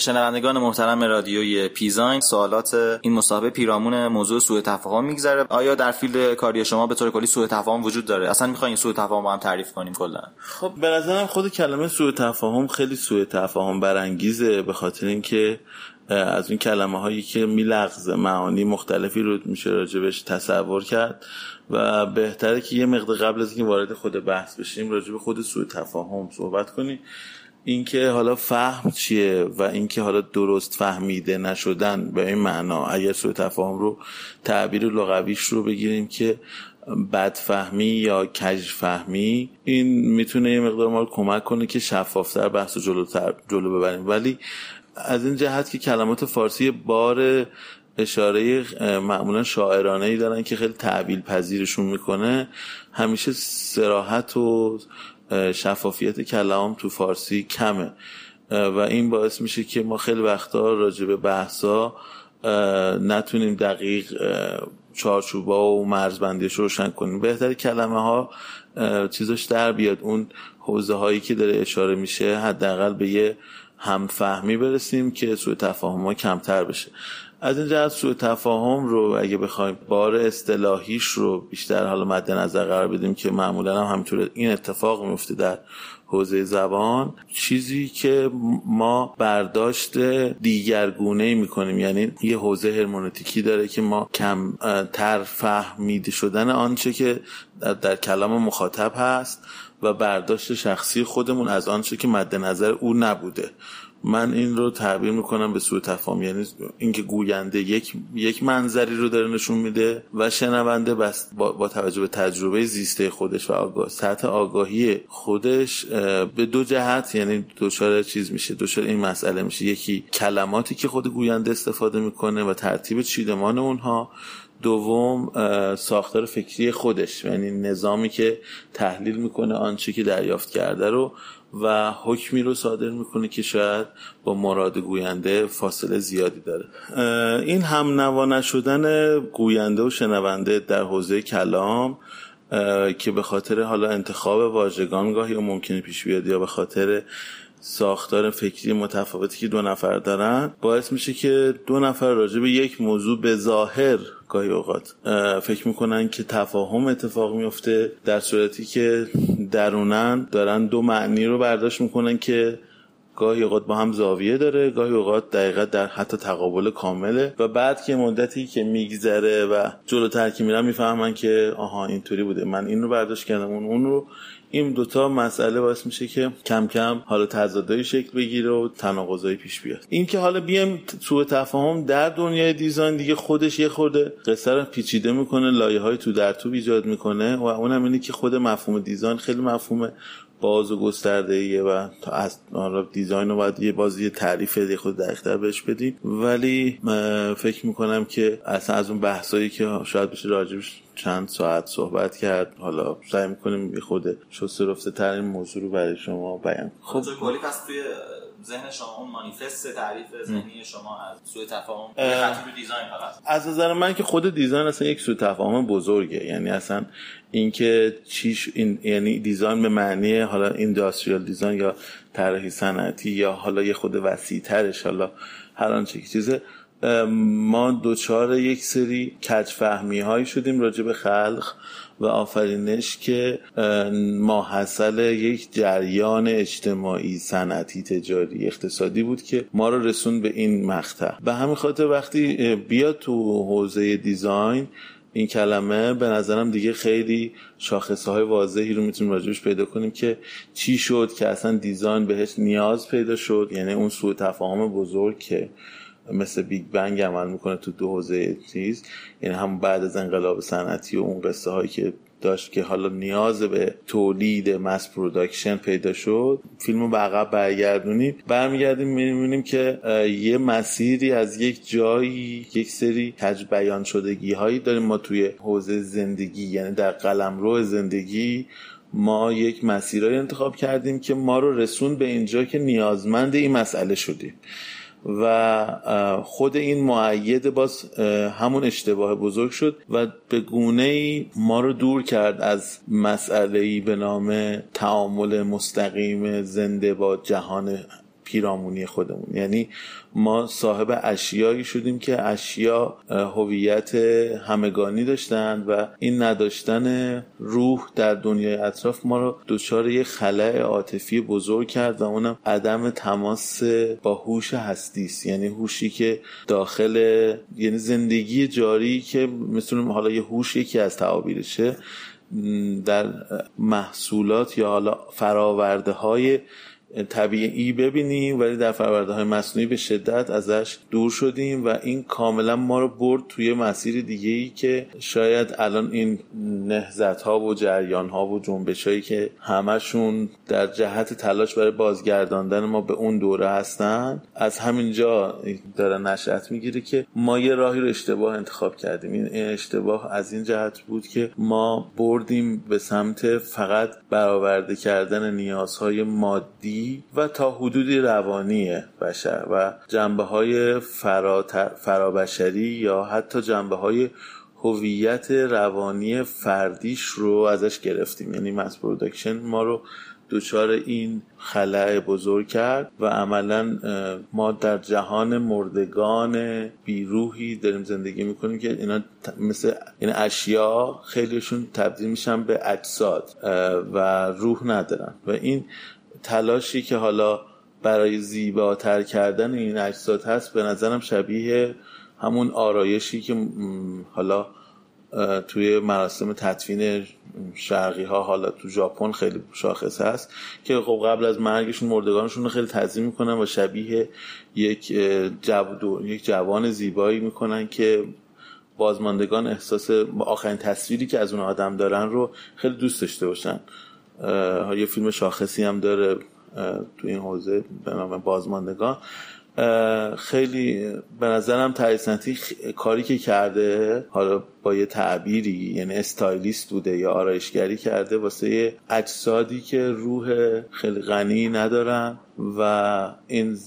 شنوندگان محترم رادیوی پیزاین سوالات این مصاحبه پیرامون موضوع سوء تفاهم می‌گذره. آیا در فیلد کاری شما به طور کلی سوء تفاهم وجود داره؟ اصلا می‌خواید سوء تفاهم با هم تعریف کنیم کلا؟ خب به نظرم خود کلمه سوء تفاهم خیلی سوء تفاهم برانگیزه، به خاطر اینکه از این کلمه‌هایی که میلغزه معانی مختلفی رو میشه راجبش تصور کرد و بهتره که یه مقدار قبل از اینکه وارد خود بحث بشیم راجب خود سوء تفاهم صحبت کنیم. اینکه حالا فهم چیه و اینکه حالا درست فهمیده نشدن به این معنا، اگر سوء تفاهم رو تعبیر لغویش رو بگیریم که بدفهمی یا کژفهمی، این میتونه یه مقدار ما رو کمک کنه که شفافتر بحث رو جلو ببریم. ولی از این جهت که کلمات فارسی بار اشاره معمولا شاعرانه‌ای دارن که خیلی تعبیل پذیرشون میکنه، همیشه صراحت و شفافیت کلام تو فارسی کمه و این باعث میشه که ما خیلی وقتا راجع به بحثا نتونیم دقیق چارچوبا و مرزبندیش روشن کنیم. بهتره کلمه ها چیزاش در بیاد، اون حوزه هایی که داره اشاره میشه حداقل به یه همفهمی برسیم که سوء تفاهم ما کمتر بشه. از این جهت سوء تفاهم رو اگه بخوایم بار اصطلاحیش رو بیشتر حالا مد نظر قرار بدیم که معمولا هم همینطور این اتفاق میفته در حوزه زبان، چیزی که ما برداشت دیگرگونه‌ای میکنیم، یعنی یه حوزه هرمنوتیکی داره که ما کمتر فهمیده شدن آنچه که در کلام مخاطب هست و برداشت شخصی خودمون از آنچه که مد نظر او نبوده. من این رو تعبیر میکنم به سوء تفاهم، یعنی اینکه گوینده یک منظری رو داره نشون میده و شنونده با توجه به تجربه زیسته خودش و سطح آگاهی خودش به دو جهت، یعنی دوچار چیز میشه، دوچار این مسئله میشه، یکی کلماتی که خود گوینده استفاده میکنه و ترتیب چیدمان اونها، دوم ساختار فکری خودش، یعنی نظامی که تحلیل میکنه آنچه که دریافت کرده رو و حکمی رو صادر میکنه که شاید با مراد گوینده فاصله زیادی داره. این هم نوا نشدن گوینده و شنونده در حوزه کلام که به خاطر حالا انتخاب واژگان گاهی ممکنه پیش بیاد یا به خاطر ساختار فکری متفاوتی که دو نفر دارن، باعث میشه که دو نفر راجع به یک موضوع به ظاهر گاهی اوقات فکر میکنن که تفاهم اتفاق میفته، در صورتی که درونن دارن دو معنی رو برداشت میکنن که گاهی اوقات با هم زاویه داره، گاهی اوقات دقیقاً در حتی تقابل کامله و بعد که مدتی که میگذره و جلوتر که میرن میفهمن که آها اینطوری بوده، من این رو برداشت کردم اون رو. این دوتا مسئله باعث میشه که کم کم حالا تضادایی شکل بگیره و تناقضایی پیش بیاد. این که حالا بیام سوء تفاهم در دنیای دیزاین دیگه خودش یه خورده قصه رو پیچیده میکنه، لایه‌های تو در تو ایجاد میکنه و اونم اینه که خود مفهوم دیزاین خیلی مفهوم باز و گسترده‌ایه و از دیزاین رو باید یه بازی تعریف یه خود دقیق‌تر بهش بدیم، ولی فکر میکنم که اصلا از اون بحثایی که شاید بشه راجبش چند ساعت صحبت کرد، حالا سعی می‌کنیم خود شسته رفته تر این موضوع رو برای شما بیان. خب کلی پس توی ذهن شما اون مانیفست تعریف ذهنی شما از سوء تفاهم خطیب دیزاین فقط از نظر من که خود دیزاین اصلا یک سوء تفاهم بزرگه، یعنی اصلا اینکه چیش این، یعنی دیزاین به معنی حالا اینداستریال دیزاین یا طراحی صنعتی یا حالا یه خود وسیع‌ترش، حالا هر آن چه چیزه، ما دوچار یک سری کجفهمی هایی شدیم راجع به خلق و آفرینش که ماحصل یک جریان اجتماعی، صنعتی، تجاری، اقتصادی بود که ما رو رسون به این مقطع. به همین خاطر وقتی بیاد تو حوزه دیزاین این کلمه، به نظرم دیگه خیلی شاخصه‌های واضحی رو میتونیم راجعش پیدا کنیم که چی شد که اصلا دیزاین بهش نیاز پیدا شد، یعنی اون سوء تفاهم بزرگ که مثل بیگ بنگ عمل میکنه تو دو حوزه چیز، یعنی هم بعد از انقلاب صنعتی و اون قصه هایی که داشت که حالا نیاز به تولید ماس پروداکشن پیدا شد. فیلمو به عقب برمیگردیم میبینیم که یه مسیری از یک جایی، یک سری کج بیان شدگی هایی داریم ما توی حوزه زندگی، یعنی در قلمرو زندگی ما یک مسیری انتخاب کردیم که ما رو رسون به اینجا که نیازمند این مسئله شدیم و خود این معید باز همون اشتباه بزرگ شد و به گونه‌ای ما رو دور کرد از مسئله‌ای به نام تعامل مستقیم زنده با جهان پیرامونی خودمون. یعنی ما صاحب اشیایی شدیم که اشیا هویت همگانی داشتند و این نداشتن روح در دنیای اطراف ما رو دچار یه خلأ عاطفی بزرگ کرد و اونم عدم تماس با هوش هستی است. یعنی هوشی که داخل، یعنی زندگی جاری که مثلا حالا یه هوش یکی از تعابیرشه در محصولات یا حالا فراورده های طبیعی ببینیم، ولی در فراورده های مصنوعی به شدت ازش دور شدیم و این کاملا ما رو برد توی مسیر دیگه‌ای که شاید الان این نهضت ها و جریان ها و جنبش هایی که همشون در جهت تلاش برای بازگرداندن ما به اون دوره هستن، از همینجا داره نشأت میگیره که ما یه راهی رو اشتباه انتخاب کردیم. این اشتباه از این جهت بود که ما بردیم به سمت فقط برآورده کردن نیازهای مادی و تا حدودی روانیه بشر و جنبه‌های فرابشری یا حتی جنبه‌های هویت روانی فردیش رو ازش گرفتیم. یعنی مس پروداکشن ما رو دچار این خلأ بزرگ کرد و عملا ما در جهان مردگان بیروحی داریم زندگی میکنیم که اینا مثل این اشیا خیلیشون تبدیل میشن به اجساد و روح ندارن و این تلاشی که حالا برای زیباتر کردن این اجساد هست به نظرم شبیه همون آرایشی که حالا توی مراسم تدفین شرقی ها حالا تو ژاپن خیلی شاخص هست که قبل از مرگشون مردگانشون رو خیلی تعظیم میکنن و شبیه یک جوان زیبایی میکنن که بازماندگان احساس آخرین تصویری که از اون آدم دارن رو خیلی دوست داشته باشن. یه فیلم شاخصی هم داره تو این حوزه به نام بازماندگان. خیلی به نظرم تریسنتی کاری که کرده، حالا با یه تعبیری یعنی استایلیست بوده یا آرایشگری کرده واسه اجسادی که روح خیلی غنی ندارن و این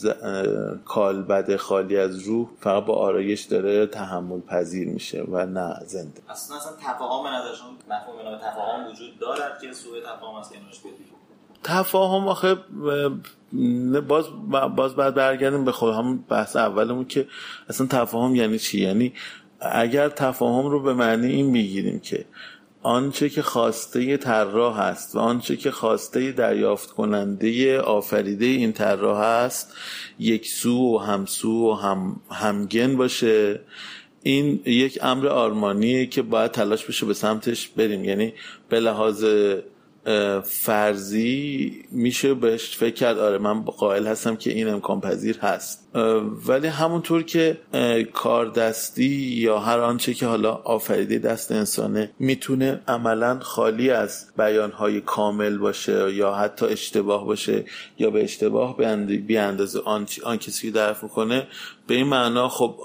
کالبد خالی از روح فقط با آرایش داره تحمل پذیر میشه و نه زنده. اصلا تفاهم نداشون مفهوم نام تفاهم وجود دارد که سوء تفاهم از کنارش بدید. تفاهم آخه باز بعد برگردیم به خود همون بحث اولمون که اصلا تفاهم یعنی چی. یعنی اگر تفاهم رو به معنی این بگیریم که آنچه که خواسته طراح است و آنچه که خواسته دریافت کننده آفریده این طراح است یکسو و همسو و همگن باشه، این یک امر آرمانیه که باید تلاش بشه به سمتش بریم. یعنی به لحاظ فرضی میشه بهش فکر کرد، آره من قائل هستم که این امکان پذیر هست، ولی همونطور که کاردستی یا هر آنچه که حالا آفریده دست انسانه میتونه عملا خالی از بیانهای کامل باشه یا حتی اشتباه باشه یا به اشتباه بی اندازه آن کسی که درف میکنه به این معنا خب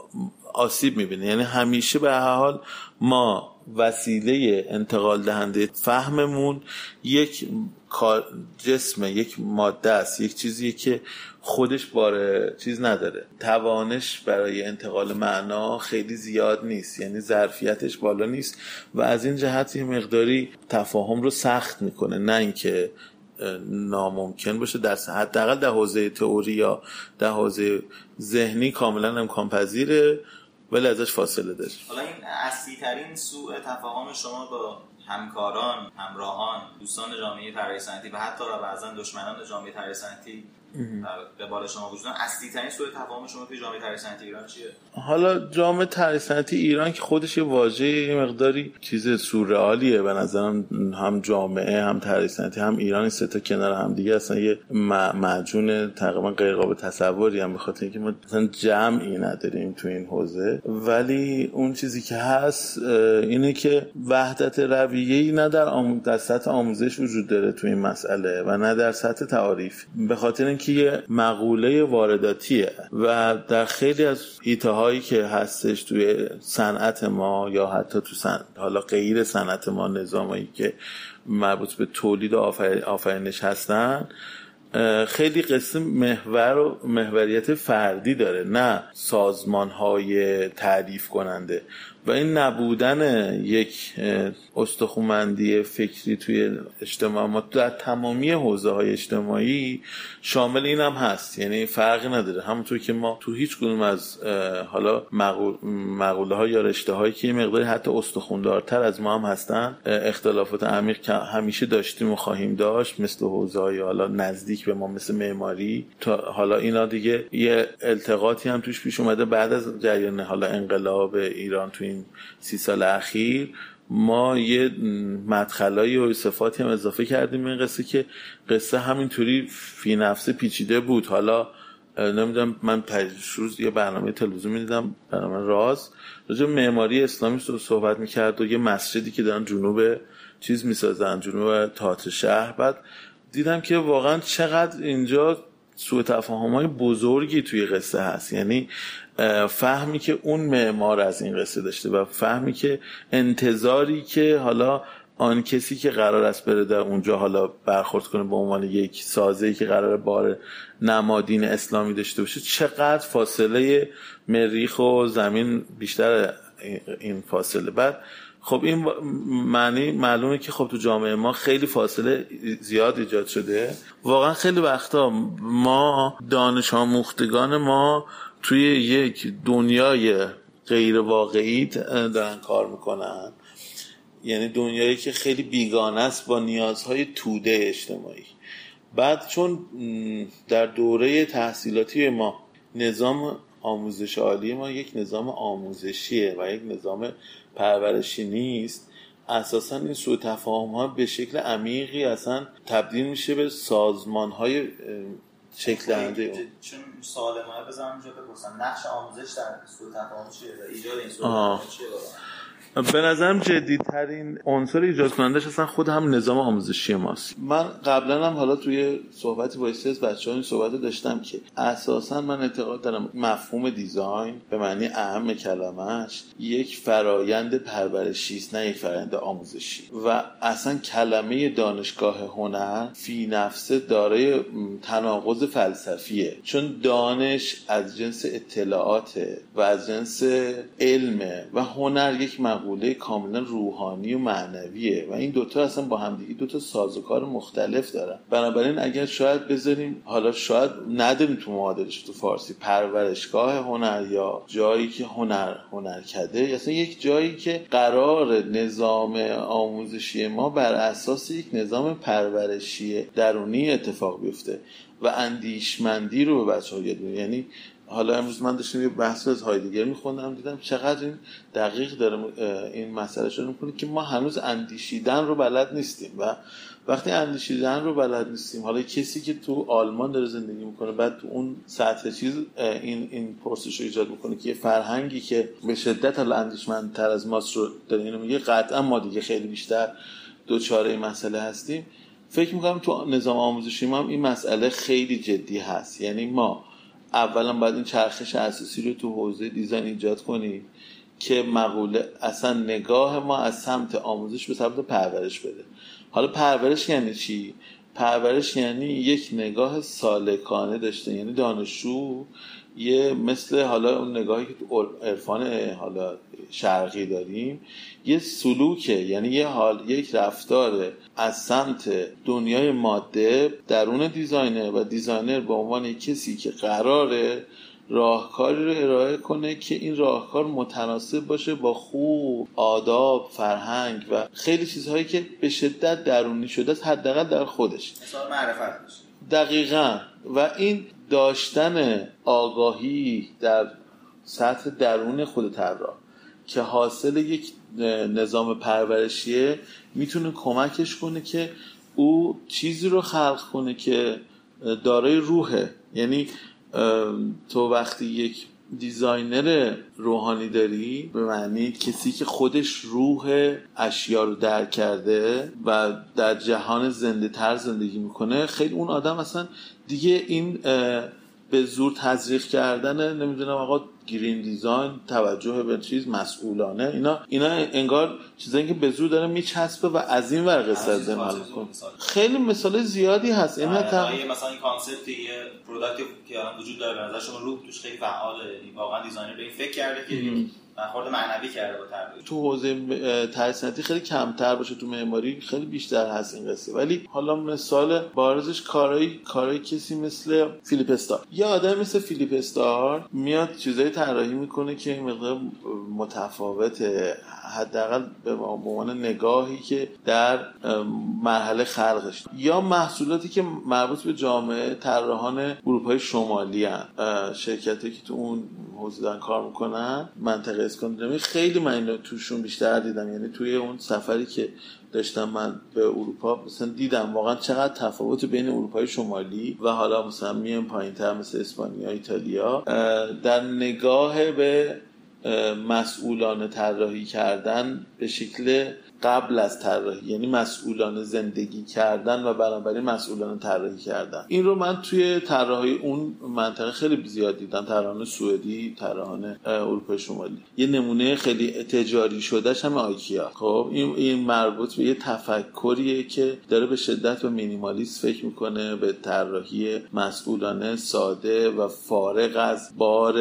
آسیب میبینه. یعنی همیشه به هر حال ما وسیله انتقال دهنده فهممون یک جسم، یک ماده است، یک چیزی که خودش باره چیز نداره، توانش برای انتقال معنا خیلی زیاد نیست، یعنی ظرفیتش بالا نیست و از این جهت یه مقداری تفاهم رو سخت میکنه، نه اینکه ناممکن باشه، در حداقل در حوزه تئوری یا در حوزه ذهنی کاملا امکان پذیره ولی ازش فاصله داره. حالا این اصلی ترین سوء تفاهم شما با همکاران، همراهان، دوستان جامعه طراحی صنعتی و حتی را بعضا دشمنان جامعه طراحی صنعتی به بالا شما وجودن، اصلی ترین سوء تفاهم شما توی جامعه طراحی صنعتی ایران چیه؟ حالا جامعه طراحی صنعتی ایران که خودش یه واژه مقداری چیز سورئالیه به نظرم، هم جامعه، هم طراحی صنعتی، هم ایران، سه تا کنار هم دیگه اصلا یه معجون تقریبا غیر قابل تصوری هم، به خاطر اینکه ما اصلا جمعی نداریم تو این حوزه. ولی اون چیزی که هست اینه که وحدت رویه‌ای نه در سطح آموزش وجود داره تو این مسئله و نه در سطح تعاریف، به خاطر که یه مقوله وارداتیه و در خیلی از حیطه‌هایی که هستش توی صنعت ما یا حتی تو حالا غیر صنعت ما، نظامایی که مربوط به تولید و آفرینش هستن، خیلی قصه محور و محوریت فردی داره، نه سازمان‌های تعریف کننده. و این نبودن یک استخوانمندی فکری توی اجتماع ما در تمامی حوزه‌های اجتماعی شامل این هم هست، یعنی فرقی نداره. همونطور که ما تو هیچ کدوم از حالا مقوله‌ها یا رشته‌هایی که مقداری حتی استخوندارتر از ما هم هستن اختلافات عمیق همیشه داشتیم و خواهیم داشت، مثل حوزه‌های حالا نزدیک به ما مثل معماری تا حالا اینا دیگه یه التقاطی هم توش پیش اومده بعد از جریان حالا انقلاب ایران تو این 30 سال اخیر. ما یه مدخلایی و صفاتی هم اضافه کردیم این قصه که قصه همینطوری فی نفسه پیچیده بود. حالا نمیدونم، من روز یه برنامه تلویزیون میدیدم، برنامه راز، راجع به معماری اسلامی صحبت میکرد و یه مسجدی که دارن جنوب چیز میسازن، جنوب تئاتر شهر. بعد دیدم که واقعا چقدر اینجا سوء تفاهم‌های بزرگی توی قصه هست، یعنی فهمی که اون معمار از این قصه داشته و فهمی که انتظاری که حالا آن کسی که قرار است بره در اونجا حالا برخورد کنه به عنوان یک سازه‌ای که قرار بار نمادین اسلامی داشته باشه، چقدر فاصله مریخ و زمین بیشتر این فاصله. بعد خب این معنی معلومه که خب تو جامعه ما خیلی فاصله زیاد ایجاد شده. واقعا خیلی وقتا ما دانش آموختگان ما توی یک دنیای غیر واقعی دارن کار میکنن، یعنی دنیایی که خیلی بیگانه است با نیازهای توده اجتماعی. بعد چون در دوره تحصیلاتی ما نظام آموزش عالی ما یک نظام آموزشیه و یک نظام پرورشی نیست، اساسا این سوء تفاهم‌ها به شکل عمیقی اصلا تبدیل میشه به سازمان‌های شکل دهنده. چون سالمانه بزنم اینجا بپرسم نقش آموزش در سوء تفاهم چیه و ایجاد این سوء تفاهم چیه؟ به نظرم جدی‌ترین عنصر ایجاد کنندش اصلا خود هم نظام آموزشی ماست. من قبلا هم حالا توی صحبتی با سه بچه‌ها این صحبت رو داشتم که اساسا من اعتقاد دارم مفهوم دیزاین به معنی اهم کلمه‌اش یک فرایند پرورشی است، نه یک فرایند آموزشی. و اصلا کلمه دانشگاه هنر فی نفسه دارای تناقض فلسفیه، چون دانش از جنس اطلاعاته و از جنس علمه و هنر یک مقوله کاملا روحانی و معنویه و این دوتا اصلا با همدیگه دوتا سازوکار مختلف دارن. بنابراین اگر شاید بذاریم حالا شاید نداریم تو معادلش تو فارسی پرورشگاه هنر یا جایی که هنرکده، یا اصلا یک جایی که قرار نظام آموزشی ما بر اساس یک نظام پرورشی درونی اتفاق بیفته و اندیشمندی رو به بچه‌ها یاد بدیم. یعنی حالا امروز من داشتم یه بحث از هایدگر میخوندم، دیدم چقدر این دقیق داره این مسئله شروع میکنه که ما هنوز اندیشیدن رو بلد نیستیم و وقتی اندیشیدن رو بلد نیستیم، حالا کسی که تو آلمان داره زندگی میکنه بعد تو اون سطح چیز این پرسش رو ایجاد میکنه که یه فرهنگی که به شدت حالا اندیشمندتر از ماست رو داره، اینو میگه قطعا ما دیگه خیلی بیشتر دوچاره این مسئله هستیم. فکر میکنم تو نظام آموزشی ما هم این مسئله خیلی جدی هست، یعنی ما اولا باید این چرخش اساسی رو تو حوزه دیزاین ایجاد کنیم که مقوله اصلا نگاه ما از سمت آموزش به سمت پرورش بده. حالا پرورش یعنی چی؟ پرورش یعنی یک نگاه سالکانه داشته، یعنی دانشجو یه مثل حالا اون نگاهی که تو عرفان حالا شرقی داریم یه سلوکه، یعنی یه حال یک رفتار از سمت دنیای ماده درون دیزاینر و دیزاینر به عنوان کسی که قراره راهکاری رو ارائه کنه که این راهکار متناسب باشه با خوب، آداب، فرهنگ و خیلی چیزهایی که به شدت درونی شده است، حداقل در خودش مثلا معرفت باشه. دقیقاً. و این داشتن آگاهی در سطح درون خود طراح که حاصل یک نظام پرورشیه میتونه کمکش کنه که او چیزی رو خلق کنه که دارای روحه. یعنی تو وقتی یک دیزاینر روحانی داری به معنی کسی که خودش روح اشیا رو درک کرده و در جهان زنده تر زندگی میکنه، خیلی اون آدم اصلا دیگه این به زور تزریق کردن نمیدونم آقا گرین دیزاین توجه به چیز مسئولانه اینا انگار چیزایی که به زور داره میچسبه و از این ور قصه زمال میکنه. خیلی مثال زیادی هست این مثلا این کانسپت یه پروداکت که وجود داره ازش شما روح توش خیلی فعاله، واقعا دیزاینر به این فکر کرده که برخورد معنوی کرده با طراحی. تو حوزه تجسنتی خیلی کمتر باشه، تو معماری خیلی بیشتر هست این قصه. ولی حالا مثال بارزش کارای کسی مثل فیلیپ استار. یه آدم مثل فیلیپ استار میاد چیزای طراحی میکنه که مقدار متفاوته، حداقل به عنوان نگاهی که در مرحله خلقش. یا محصولاتی که مربوط به جامعه طراحان اروپای شمالی ان، شرکتایی که تو اون حوزه دارن کار میکنن، منطقه اسکاندیناوی، خیلی من اینو توشون بیشتر دیدم. یعنی توی اون سفری که داشتم من به اروپا مثلا دیدم واقعا چقدر تفاوت بین اروپای شمالی و حالا مثلا میام پایین‌تر مثل اسپانیا، ایتالیا، در نگاه به مسئولان طراحی کردن به شکل قبل از طراحی، یعنی مسئولان زندگی کردن و بنابراین مسئولان طراحی کردن. این رو من توی طراحی اون منطقه خیلی زیاد دیدم، طراحان سوئدی، طراحان اروپای شمالی. یه نمونه خیلی تجاری شدهش هم آیکیا. خب این مربوط به یه تفکریه که داره به شدت به مینیمالیسم فکر میکنه، به طراحی مسئولانه، ساده و فارغ از بار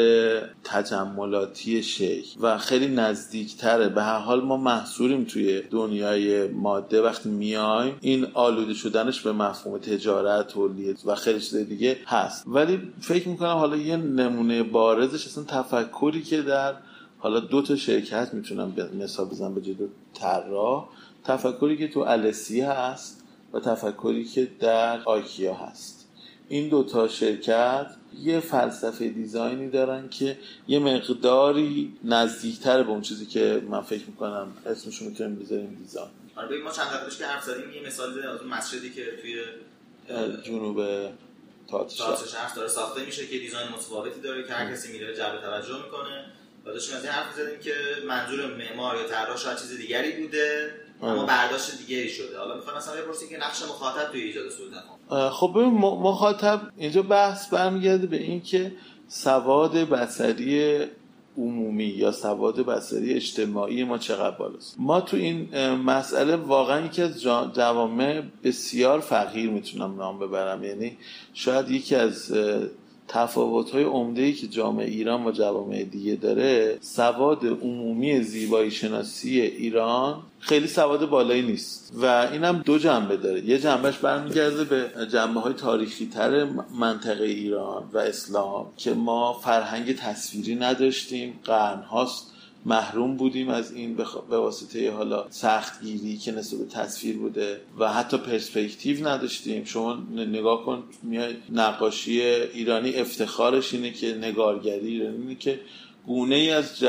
تجملاتی شی و خیلی نزدیک‌تره. به هر حال ما محصوریم توی دنیای ماده وقتی میایم، این آلوده شدنش به مفهوم تجارت، تولیه و خیلی چیز دیگه هست. ولی فکر میکنم حالا یه نمونه بارزش اصلا تفکری که در حالا دو تا شرکت میتونم مثال بزنم به جدو طراح، تفکری که تو السی هست و تفکری که در آیکیا هست. این دو تا شرکت یه فلسفه دیزاینی دارن که یه مقداری نزدیکتر به اون چیزی که من فکر میکنم اسمشو میتونیم بذاریم دیزاین. آره ببین ما چند تا پیش که حرف زدیم یه مثال از اون مسجدی که توی جنوب تاتشهر داره ساخته میشه که دیزاین متفاوتی داره که هر کسی میره جلب توجه میکنه. بعد داشتیم از این حرف زدیم که منظور معمار یا طراح شاید چیز دیگری بوده اما برداشت دیگه‌ای شده. حالا می‌خوام مثلا بپرسید که نقش مخاطب توی ایجاد سودن. خب ببین مخاطب اینجا بحث برمیگرده به این که سواد بصری عمومی یا سواد بصری اجتماعی ما چقدر بالاست. ما تو این مسئله واقعا یکی از جوامع بسیار فقیر میتونم نام ببرم. یعنی شاید یکی از تفاوت‌های عمده‌ای که جامعه ایران و جوامع دیگه داره، سواد عمومی زیبایی شناسی ایران خیلی سواد بالایی نیست و اینم دو جنبه داره. یه جنبهش برمیگرده به جنبه‌های تاریخی‌تر منطقه ایران و اسلام که ما فرهنگ تصویری نداشتیم، قرن‌هاست محروم بودیم از این به واسطه حالا سختگیری که نسبت به تصویر بوده و حتی پرسپکتیو نداشتیم. شما نگاه کن میای نقاشی ایرانی افتخارش اینه که نگارگری ایرانی اینه که گونه ای از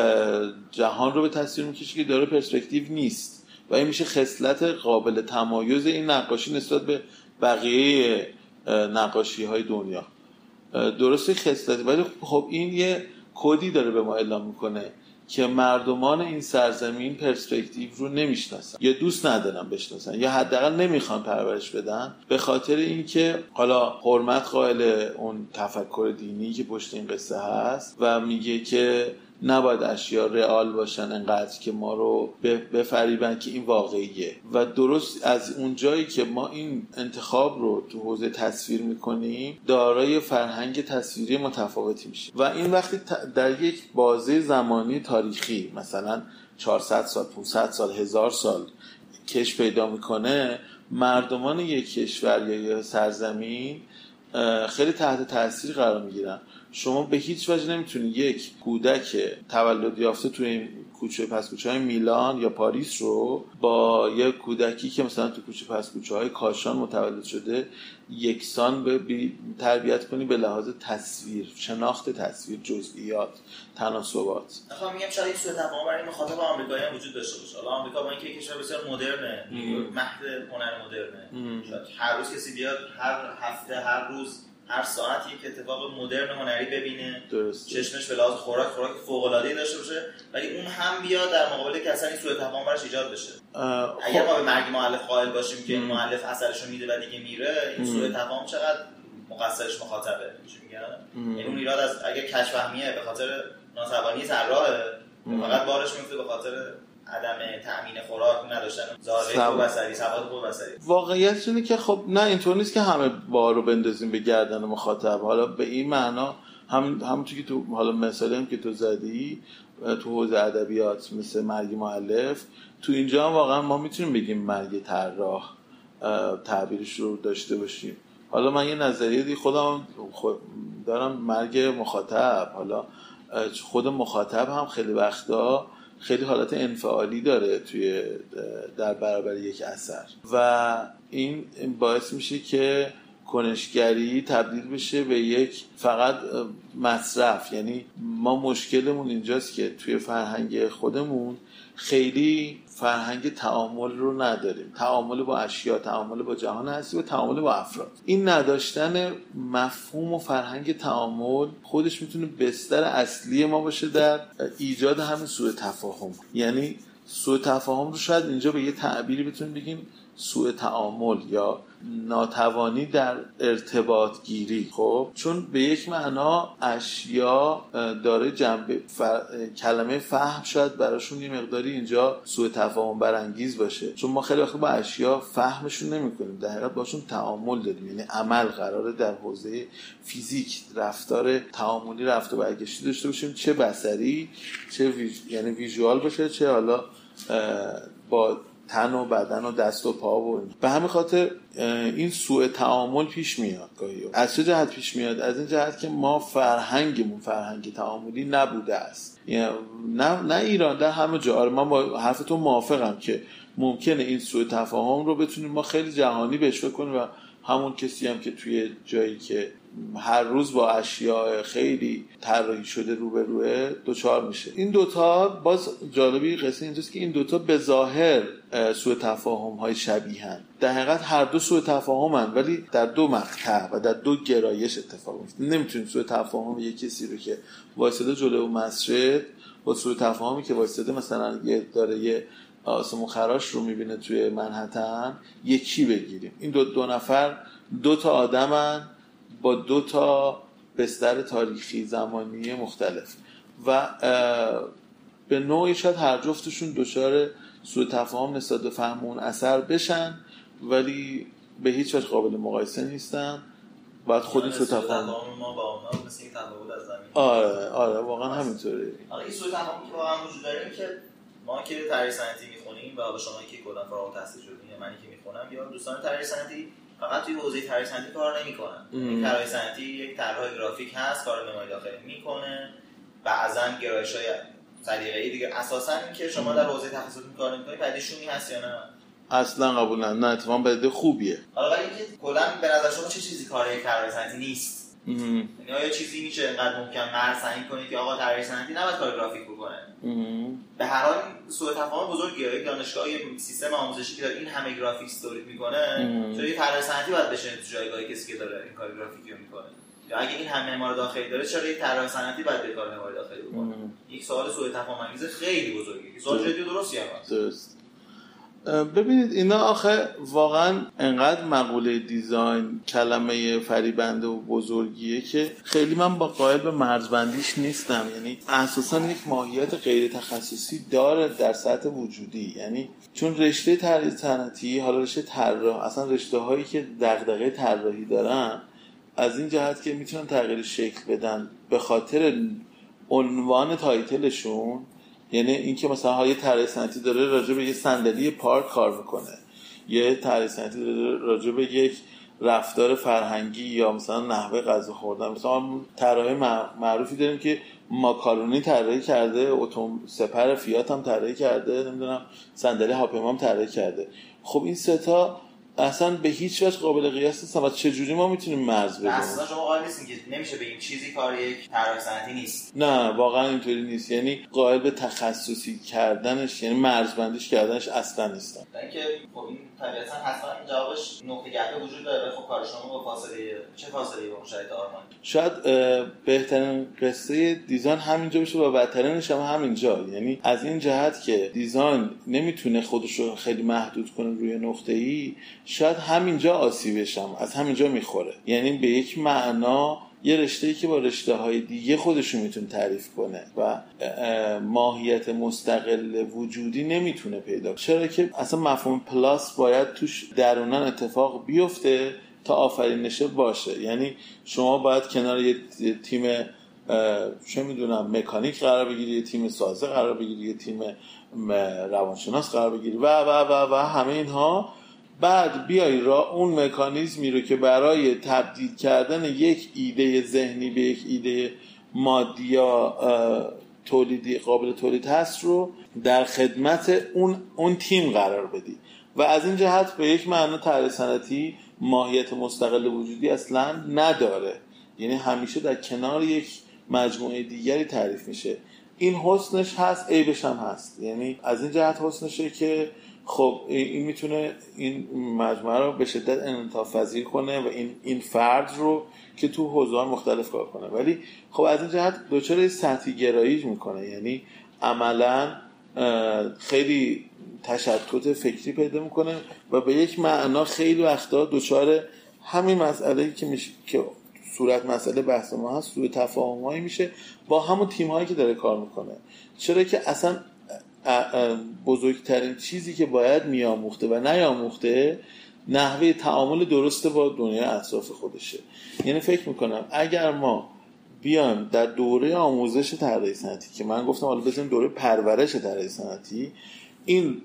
جهان رو به تصویر میکشه که داره پرسپکتیو نیست و این میشه خصلت قابل تمایز این نقاشی نسبت به بقیه نقاشی های دنیا. درسته خصلتی، ولی خب این یه کدی داره به ما اعلام میکنه که مردمان این سرزمین پرسپکتیو رو نمیشناسن یا دوست ندارن بشناسن یا حداقل نمیخوان پرورش بدن به خاطر اینکه حالا حرمت قائل اون تفکر دینی که پشت این قصه هست و میگه که نباید اشیا رئال باشن انقدر که ما رو بفریبن که این واقعیه. و درست از اون جایی که ما این انتخاب رو تو حوزه تصویر میکنیم دارای فرهنگ تصویری متفاوتی میشه و این وقتی در یک بازه زمانی تاریخی مثلا 400 سال 500 سال 1000 سال کش پیدا میکنه، مردمان یک کشور یا سرزمین خیلی تحت تاثیر قرار میگیرن. شما به هیچ وجه نمیتونی یک کودک تولد یافته توی این کوچه پس کوچه های میلان یا پاریس رو با یک کودکی که مثلا تو کوچه پس کوچه های کاشان متولد شده یکسان تربیت کنی به لحاظ تصویر، شناخت تصویر، جزئیات، تناسبات. میخوام میگم شاید این سوء تفاهم برای مخاطب آمریکایی هم وجود داشته باشه. حالا آمریکا با اینکه یک کشور بسیار مدرنه، مهد هنر مدرنه، شاید هر روز کسی بیاد، هر هفته، هر روز، هر ساعتی که اتفاق مدرن هنری ببینه، درسته. چشمش به لحاظ خوراک فوق‌العاده‌ای داشته باشه، ولی اون هم بیاد در مقابل کسانی سوء تفاهم براش ایجاد بشه. اگر ما به مرگ مؤلف قائل باشیم که مؤلف اثرشو میده و دیگه میره، این سوء تفاهم چقدر مقصرش مخاطبه. چی میگن؟ یعنی اون ایراد از اگه کشفهمیه به خاطر ناتوانی طراحه، فقط بارش میفته به خاطر عدم تأمین خوراک نداشتن زاویه بصری، سواد بصری. واقعیتش اینه که خب نه اینطور نیست که همه بار رو بندازیم به گردن مخاطب. حالا به این معنا همونطور که تو حالا مثالی هم که تو زدی تو حوزه ادبیات مثل مرگ مؤلف، تو اینجا هم واقعا ما میتونیم بگیم مرگ طراح تعبیرش رو داشته باشیم. حالا من یه نظریه دیگه خودم دارم، مرگ مخاطب. حالا خود مخاطب هم خیلی وقتا خیلی حالت انفعالی داره توی در برابر یک اثر و این باعث میشه که کنشگری تبدیل بشه به یک فقط مصرف. یعنی ما مشکلمون اینجاست که توی فرهنگ خودمون خیلی فرهنگ تعامل رو نداریم، تعامل با اشیا، تعامل با جهان هستی و تعامل با افراد. این نداشتن مفهوم و فرهنگ تعامل خودش میتونه بستر اصلی ما باشه در ایجاد همین سوء تفاهم. یعنی سوء تفاهم رو شاید اینجا به یه تعبیری بتونیم بگیم سوء تعامل یا ناتوانی در ارتباط گیری. خب چون به یک معنا اشیا داره جنبه کلمه فهم شاید براشون یه مقداری اینجا سوء تفاهم برانگیز باشه، چون ما خیلی وقت با اشیا فهمشون نمی‌کنیم، در حقیقت باشون تعامل داریم. یعنی عمل قراره در حوزه فیزیک رفتار تعاملی رفت و برگشتی داشته باشیم، چه بصری چه یعنی ویژوال باشه، چه حالا با تن و بدن و دست و پا و به همین خاطر این سوء تعامل پیش میاد. از چه جهت پیش میاد؟ از این جهت که ما فرهنگمون فرهنگ تعاملی نبوده است. یعنی نه ایران، در همه جا. من با حرفتون موافقم که ممکنه این سوء تفاهم رو بتونیم ما خیلی جهانی بهش بکنیم و همون کسی هم که توی جایی که هر روز با اشیاء خیلی طراحی شده روبروه دوچار میشه. این دوتا باز جالبی قصه اینجاست که این دوتا به ظاهر سوء تفاهم های شبیهن، در حقیقت هر دو سوء تفاهمن ولی در دو مقطع و در دو گرایش اتفاق میفته. نمیتونیم سوء تفاهم یک کسی رو که وایساده جلو مسجد با سوء تفاهمی که وایساده مثلا یه آسمون خراش رو میبینه توی منهتن یکی بگیریم. این دو نفر دو تا آدمن با دو تا بستر تاریخی زمانی مختلف و به نوعی شاید هر جفتشون دچار سوء تفاهم نسبت به فهم اون اثر بشن ولی به هیچ وجه قابل مقایسه نیستن. بعد خودی سوء تفاهم ما با اونها مثل یک تناقض از زمین. آره واقعا همینطوره. این سوء تفاهمی که واقعا وجود داره که ما که تاریخ سنتی میخونیم و با شمایی که کلا فراغ تحصیل شدین یا منی که میخونم یا دوستان تاریخ سنتی فقط توی حوزه طراحی صنعتی کار نمی‌کنن. این طراحی صنعتی یک طراح گرافیک هست، کار نمای داخلی می‌کنه، بعضن گرایش‌های سلیقه‌ای دیگه. اساساً اینکه شما در حوزه تخصصی کار نمی‌کنید، بدیشونی هست یا نه؟ اصلاً قبول نه، اتفاقاً بده خوبیه. حالا ولی اینکه کلاً به نظر شما چه چیزی کاره طراحی صنعتی نیست؟ یعنی آیا چیزی میشه انقدر ممکن مرسنی کنید که آقا طراحی صنعتی نباید کار گرافیک بکنه؟ به هر حال سوء تفاهم بزرگیه. یک دانشگاه یه سیستم آموزشی که داره این همه گرافیکس تولید میکنه، چرا یه طراح صنعتی باید بشه تو جایگاه کسی که داره این کار گرافیکیو میکنه؟ یا اگه این همه معمار داخلی داره، چرا یه طراح صنعتی باید به کار معماری داخلی بکنه؟ یک سوال سوء تفاهم انگیز خیلی بزرگیه. سوال جدی و درستی هم هست. ببینید اینا آخه واقعا انقدر مقوله دیزاین کلمه فریبنده و بزرگیه که خیلی من با قائل به مرزبندیش نیستم. یعنی اساسا یک ماهیت غیر تخصصی داره در سطح وجودی. یعنی چون رشته طراحی صنعتی، حالا رشته طراح، اصلا رشته هایی که دغدغه طراحی دارن از این جهت که میتونن تغییر شکل بدن به خاطر عنوان تایتلشون. یعنی اینکه مثلا های طراحی صنعتی داره راجع به یه صندلی پارک کار میکنه، یه طراحی صنعتی داره راجع به یک رفتار فرهنگی یا مثلا نحوه غذا خوردن. مثلا طراح معروفی داریم که ماکارونی طراحی کرده، سپر فیات هم طراحی کرده، نمیدونم صندلی هواپیما هم طراحی کرده. خب این سه تا اصلا به هیچ وجه قابل قیاس نیست. و چجوری ما میتونیم مرز بزنیم؟ اصلا شما قائل نیستین که نمیشه بگیم چیزی کار یک طراح صنعتی نیست. نه واقعا اینطوری نیست. یعنی قائل به تخصصی کردنش، یعنی مرزبندیش کردنش اصلا نیستم. اینکه خب این طبیعتا حتما جوابش نقطه گپ وجود داره. خب کار شما با فاصله چه فاصله‌ای با مشاهده آرمان؟ شاید بهترین قصه دیزاین همینجا بشه و بدترینش هم همینجا. یعنی از این جهت که دیزاین نمیتونه خودش رو خیلی محدود کنه روی نقطه‌ای، شاید همینجا آسیبش هم از همینجا میخوره. یعنی به یک معنا یه رشته‌ای که با رشته‌های دیگه خودشو میتونه تعریف کنه و ماهیت مستقل وجودی نمیتونه پیدا. چرا که اصلا مفهوم پلاس باید توش درونن اتفاق بیفته تا آفرینش باشه. یعنی شما باید کنار یه تیم چه میدونم مکانیک قرار بگیری، یه تیم سازه قرار بگیری، یه تیم روانشناس قرار بگیری و همه اینها، بعد بیای را اون مکانیزمی رو که برای تبدیل کردن یک ایده ذهنی به یک ایده مادی یا تولیدی قابل تولید هست رو در خدمت اون تیم قرار بدی و از این جهت به یک معنی طرح صنعتی ماهیت مستقل وجودی اصلا نداره، یعنی همیشه در کنار یک مجموعه دیگری تعریف میشه. این حسنش هست، عیبش هم هست، یعنی از این جهت حسنشه که خب این میتونه این مجموعه رو به شدت انعطاف پذیر کنه و این فرد رو که تو حوزه‌های مختلف کار کنه، ولی خب از این جهت دوچاره سطحی گرایی میکنه، یعنی عملا خیلی تشتت فکری پیدا میکنه و به یک معنا خیلی وقتا دوچاره همین مسئله‌ای که صورت مسئله بحث ما هست، سوء تفاهم‌هایی میشه با همون تیم‌هایی که داره کار میکنه، چرا که اصلا بزرگترین چیزی که باید میاموخته و نیاموخته نحوه تعامل درست با دنیا اطراف خودشه. یعنی فکر میکنم اگر ما بیایم در دوره آموزش طراحی صنعتی که من گفتم حالا بزنیم دوره پرورش طراحی صنعتی، این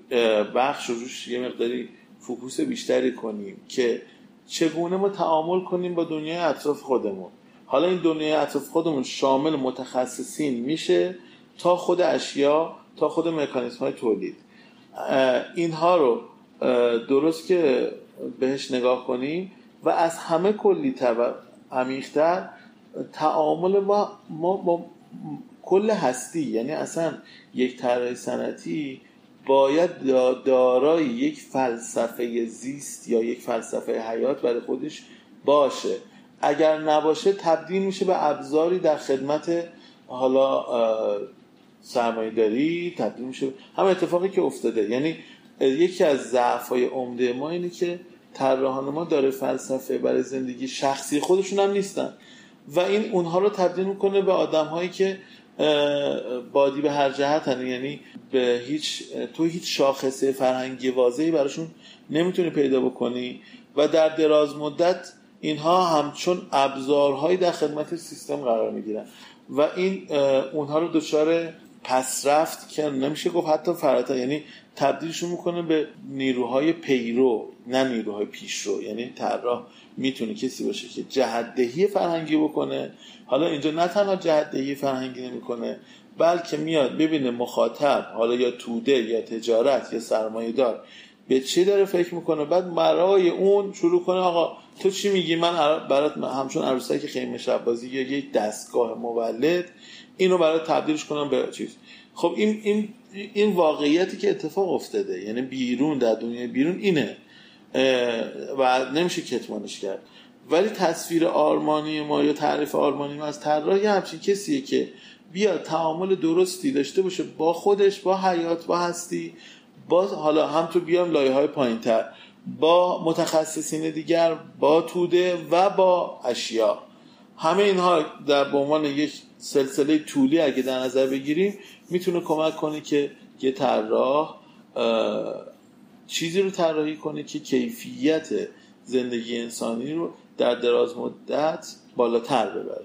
بخش روش یه مقداری فوکوس بیشتری کنیم که چگونه ما تعامل کنیم با دنیا اطراف خودمون. حالا این دنیا اطراف خودمون شامل متخصصین میشه تا خود اشیا، تا خود مکانیزم های تولید، اینها رو درست که بهش نگاه کنیم و از همه کلی‌تر و عمیق‌تر تعامل ما با کل هستی، یعنی اصلا یک طراح صنعتی باید دارای یک فلسفه زیست یا یک فلسفه حیات برای خودش باشه، اگر نباشه تبدیل میشه به ابزاری در خدمت حالا سرمایه‌داری تبدیل میشه. هم اتفاقی که افتاده، یعنی یکی از ضعف‌های عمده ما اینه که طراحان ما داره فلسفه برای زندگی شخصی خودشون هم نیستن و این اونها رو تبدیل میکنه به آدم‌هایی که بادی به هر جهت هن، یعنی به هیچ شاخصه فرهنگی واضحی براشون نمیتونی پیدا بکنی و در دراز مدت اینها همچون ابزارهایی در خدمت سیستم قرار میگیرن و این اونها رو دچار پس رفت که نمیشه گفت حتی فراتر، یعنی تبدیلشون میکنه به نیروهای پیرو نه نیروهای پیشرو. یعنی طراح میتونه کسی باشه که جهت‌دهی فرهنگی بکنه، حالا اینجا نه تنها جهت‌دهی فرهنگی نمیکنه بلکه میاد ببینه مخاطب حالا یا توده یا تجارت یا سرمایه‌دار به چی داره فکر میکنه، بعد برای اون شروع کنه آقا تو چی میگی من برات همچون عروسک خیمه شب بازی یا یک دستگاه مولد اینو برات تبدیلش کنم به چیز. خب این واقعیتی که اتفاق افتاده، یعنی بیرون در دنیای بیرون اینه و نمیشه کتمانش کرد، ولی تصویر آرمانی ما یا تعریف آرمانی ما از طراح همچین کسیه که بیا تعامل درستی داشته باشه با خودش، با حیات، با هستی، با حالا هم تو بیام لایه‌های پایین‌تر، با متخصصین دیگر، با توده و با اشیا. همه اینها در به عنوان یک سلسله طولی اگه در نظر بگیریم میتونه کمک کنه که یه طراح چیزی رو طراحی کنه که کیفیت زندگی انسانی رو در دراز مدت بالاتر ببره.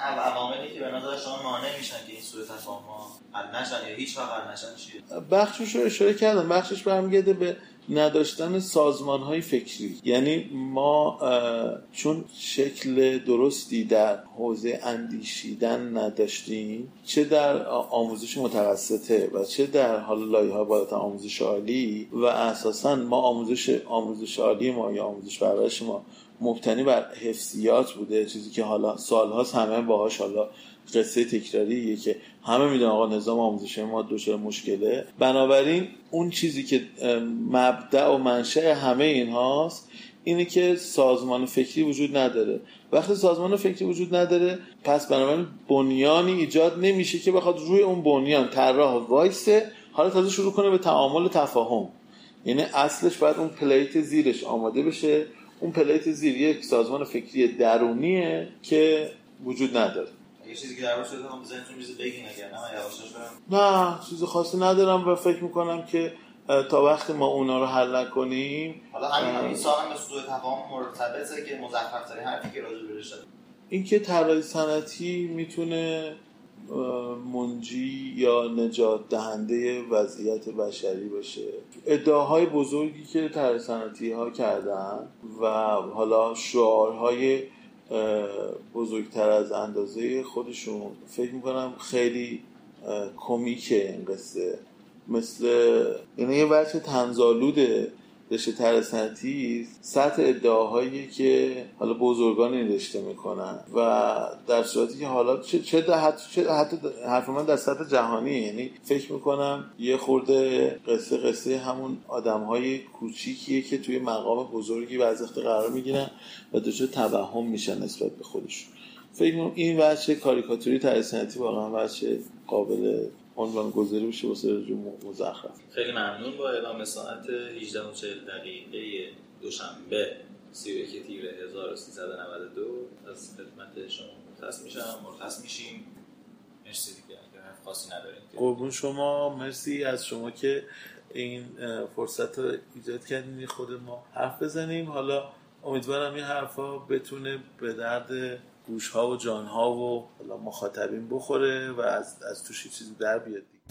عواملی که به نظر شما مانع میشن که این سوء تفاهم‌ها حل نشن یا هیچ وقت حل نشن چیه؟ بخشش رو اشاره کردم، بخشش برمیگرده به نداشتن سازمان‌های فکری، یعنی ما چون شکل درستی در حوزه اندیشیدن نداشتیم، چه در آموزش متوسطه و چه در حال لایه‌های بالاتر آموزش عالی، و اساساً ما آموزش عالی ما یا آموزش پرورش ما مبتنی بر حفظیات بوده، چیزی که حالا سال‌هاست همه باهاش حالا قصه تکراریه که همه میدونن آقا نظام آموزشی ما دچار مشکله. بنابراین اون چیزی که مبدأ و منشأ همه اینهاست اینه که سازمان فکری وجود نداره. وقتی سازمان فکری وجود نداره پس بنابراین بنیانی ایجاد نمیشه که بخواد روی اون بنیان طراح وایسه، حالا تازه شروع کنه به تعامل و تفاهم. یعنی اصلش باید اون پلیت زیرش آماده بشه، اون پلیت زیر یک سازمان فکری درونیه که وجود نداره. یه چیزی که در واقع شده هم بزنید تو میز بگین اگر نه چیز خاصی ندارم و فکر میکنم که تا وقتی ما اونا رو حل نکنیم. حالا همین سال هم به سوء تفاهم مرتبطه که مزخرف‌ترین حرفی که راجع بهش شده این که طراحی صنعتی میتونه منجی یا نجات دهنده وضعیت بشری باشه. ادعاهای بزرگی که طراحی صنعتی ها کردن و حالا شعارهای بزرگتر از اندازه خودشون، فکر میکنم خیلی کمیکه این قصه. مثل اینه یه بچه طنزآلوده رشته طراحی صنعتی، سطح ادعاهایی که حالا بزرگان این رشته میکنن و در صورتی که حالا حتی حرف من در سطح جهانی، یعنی فکر میکنم یه خورده قصه همون آدمهای کوچیکیه که توی مقام بزرگی وظیفه قرار میگیرن و دچار توهم میشن نسبت به خودشون. فکر میکنم این وجه کاریکاتوری طراحی صنعتی واقعا وجه قابل عنوان گذاری میشه واسه رجوع مزخرف. خیلی ممنون. با اعلام ساعت 18:40 دقیقه دوشنبه 31 تیر 1392 از خدمت شما مرخص میشیم. مرسی دیگه، اگر حرف خاصی ندارید. قربون شما، مرسی از شما که این فرصت رو ایجاد کردین خود ما حرف بزنیم. حالا امیدوارم این حرفا بتونه به درد گوش‌ها و جان‌ها و مخاطبین بخوره و از توش چیزی در بیاد.